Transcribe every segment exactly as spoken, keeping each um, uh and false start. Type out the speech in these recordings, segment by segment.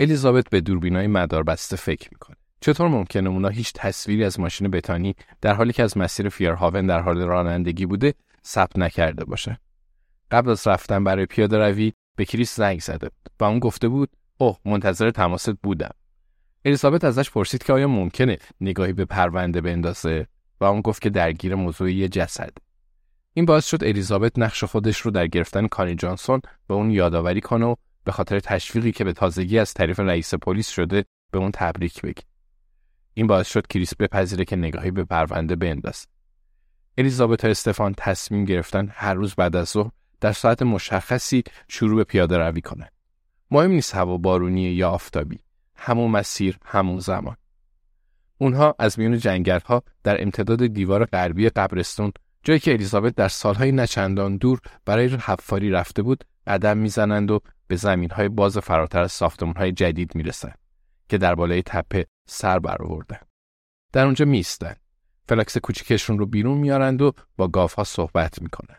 الیزابت به دوربینای مداربسته فکر میکنه. چطور ممکنه اونا هیچ تصویری از ماشین بتانی در حالی که از مسیر فیرهاون در حال رانندگی بوده ثبت نکرده باشه؟ قبل از رفتن برای پیاده روی به کریس زنگ زده بود و اون گفته بود اوه منتظر تماست بودم. الیزابت ازش پرسید که آیا ممکنه نگاهی به پرونده بندازه و اون گفت که درگیر موضوعی جسد. این باعث شد الیزابت نقش خودش رو در گرفتن کانی جانسون به اون یادآوری کنه و به خاطر تشویقی که به تازگی از طرف رئیس پلیس شده به اون تبریک بگه. این باعث شد کریس بپذیره که نگاهی به پرونده بندازه. الیزابت و استفان تصمیم گرفتن هر روز بعد از ظهر در ساعت مشخصی شروع به پیاده روی کنند. مهم نیست هوا بارونیه یا آفتابی، همون مسیر، همون زمان. اونها از میون جنگل‌ها در امتداد دیوار غربی قبرستون، جایی که الیزابت در سالهای نچندان دور برای حفاری رفته بود، قدم میزنند و به زمین‌های باز فراتر از ساختمان‌های جدید میرسند که در بالای تپه سر برآوردن. در اونجا میستند. فلکس کوچیکشون رو بیرون میارند و با گاوها صحبت میکنن.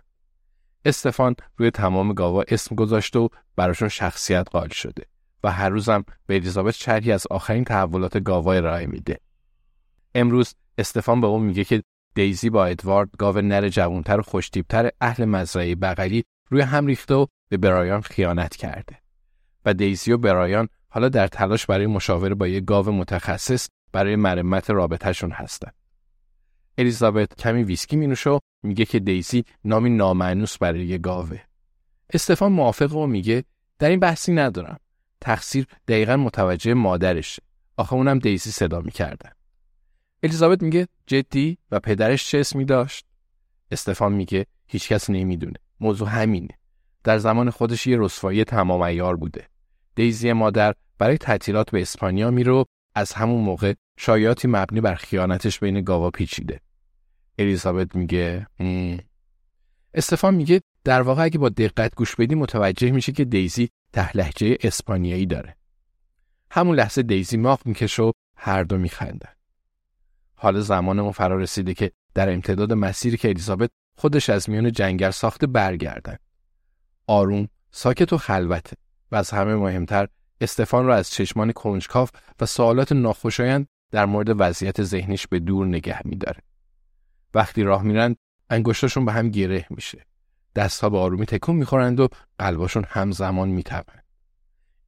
استفان روی تمام گاوا اسم گذاشته و براشون شخصیت قائل شده و هر روزم به الیزابت شرحی از آخرین تحولات گاوای رای میده. امروز استفان به اون میگه که دیزی با ادوارد گاو نر جوانتر و خوشتیبتر اهل مزرعه بغلی روی هم ریخته و به برایان خیانت کرده و دیزی و برایان حالا در تلاش برای مشاوره با یک گاو متخصص برای مرمت رابطهشون هستن. الیزابت کمی ویسکی مینوشه و میگه که دیزی نامی نامأنوس برای یک گاوه. استفان موافقه و میگه در این بحثی ندارم. تقصیر دقیقاً متوجه مادرشه. آخه اونم دیزی صدا میکردن. الیزابت میگه جدی؟ و پدرش چه اسمی داشت؟ استفان میگه هیچکس نمیدونه. موضوع همینه. در زمان خودش یه رسوایی تمام عیار بوده. دیزی مادر برای تعطیلات به اسپانیا میره و از همون موقع شایعاتی مبنی بر خیانتش بین گاوا پیچیده. الیزابت میگه مم. استفان میگه در واقع اگه با دقت گوش بدی متوجه میشه که دیزی ته لهجه اسپانیایی داره. همون لحظه دیزی ماق میکشه و هر دو میخندن. حالا زمانمون فرا رسیده که در امتداد مسیری که الیزابت خودش از میان جنگل ساخته برگردن. آروم، ساکت و خلوته و از همه مهمتر استفان را از چشمان کنجکاو و سوالات ناخوشایند در مورد وضعیت ذهنش به دور نگه می‌داره. وقتی راه میرن انگشتاشون به هم گره میشه. دست‌ها به آرومی تکون می‌خورند و قلباشون همزمان می‌تپند.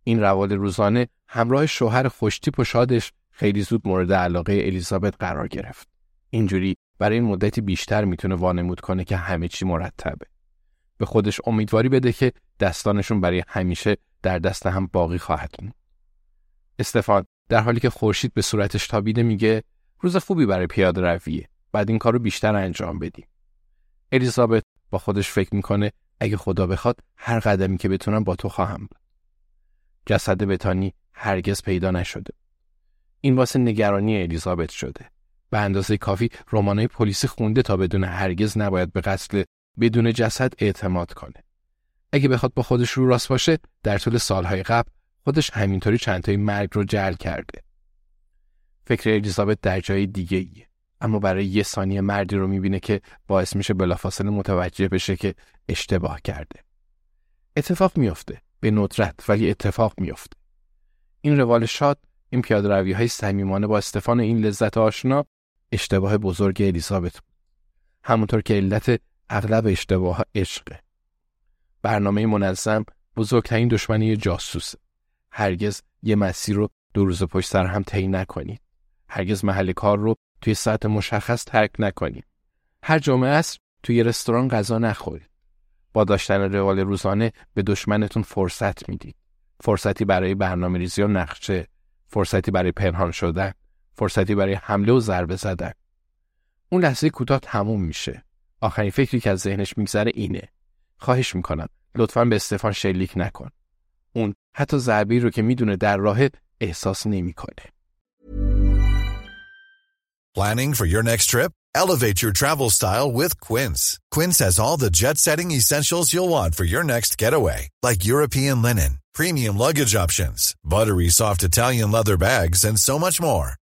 این روال روزانه همراه شوهر خوشتیپ و شادش خیلی زود مورد علاقه الیزابت قرار گرفت. اینجوری برای این مدتی بیشتر میتونه وانمود کنه که همه چی مرتبه. به خودش امیدواری بده که دستانشون برای همیشه در دست هم باقی خواهد موند. استفان در حالی که خورشید به صورتش تابیده میگه روز خوبی برای پیاده رویه. بعد این کارو بیشتر انجام بدی. الیزابت با خودش فکر میکنه اگه خدا بخواد هر قدمی که بتونم با تو خواهم بود. جسد بتانی هرگز پیدا نشده. این واسه نگرانی الیزابت شده. به اندازه کافی رمانای پلیسی خونده تا بدون هرگز نباید به قتل بدون جسد اعتماد کنه. اگه بخواد با خودش رو راست باشه، در طول سالهای قبل خودش همینطوری چند تای مرگ رو جعل کرده. فکر الیزابت در جای دیگه ایه، اما برای یه ثانیه مردی رو میبینه که باعث میشه بلافاصله متوجه بشه که اشتباه کرده. اتفاق میفته، به ندرت ولی اتفاق میفته. این روال شاد، این پیاده روی‌های صمیمانه با استفان، این لذت آشنا، اشتباه بزرگ الیزابت بود. همونطور که علت اغلب اشتباه عشقه. برنامه منظم بزرگترین دشمنی جاسوسه. هرگز یه مسیر رو دو روز پشت سر هم طی نکنید. هرگز محل کار رو توی ساعت مشخص ترک نکنید. هر جمعه عصر توی یه رستوران غذا نخورید. با داشتن روال روزانه به دشمنتون فرصت میدید. فرصتی برای برنامه‌ریزی و نقشه، فرصتی برای پنهان شدن، فرصتی برای حمله و ضربه زدن. اون لحظه کوتاه تموم میشه. آخرین فکری که از ذهنش میگذره اینه: خواهش میکنم لطفاً به استفان شلیک نکن. اون حتی ضربه‌ای رو که میدونه در راه احساس نمیکنه. Planning for your next trip? Elevate your travel style with Quince. Quince has all the jet-setting essentials you'll want for your next getaway, like European linen, premium luggage options, buttery soft Italian leather bags, and so much more.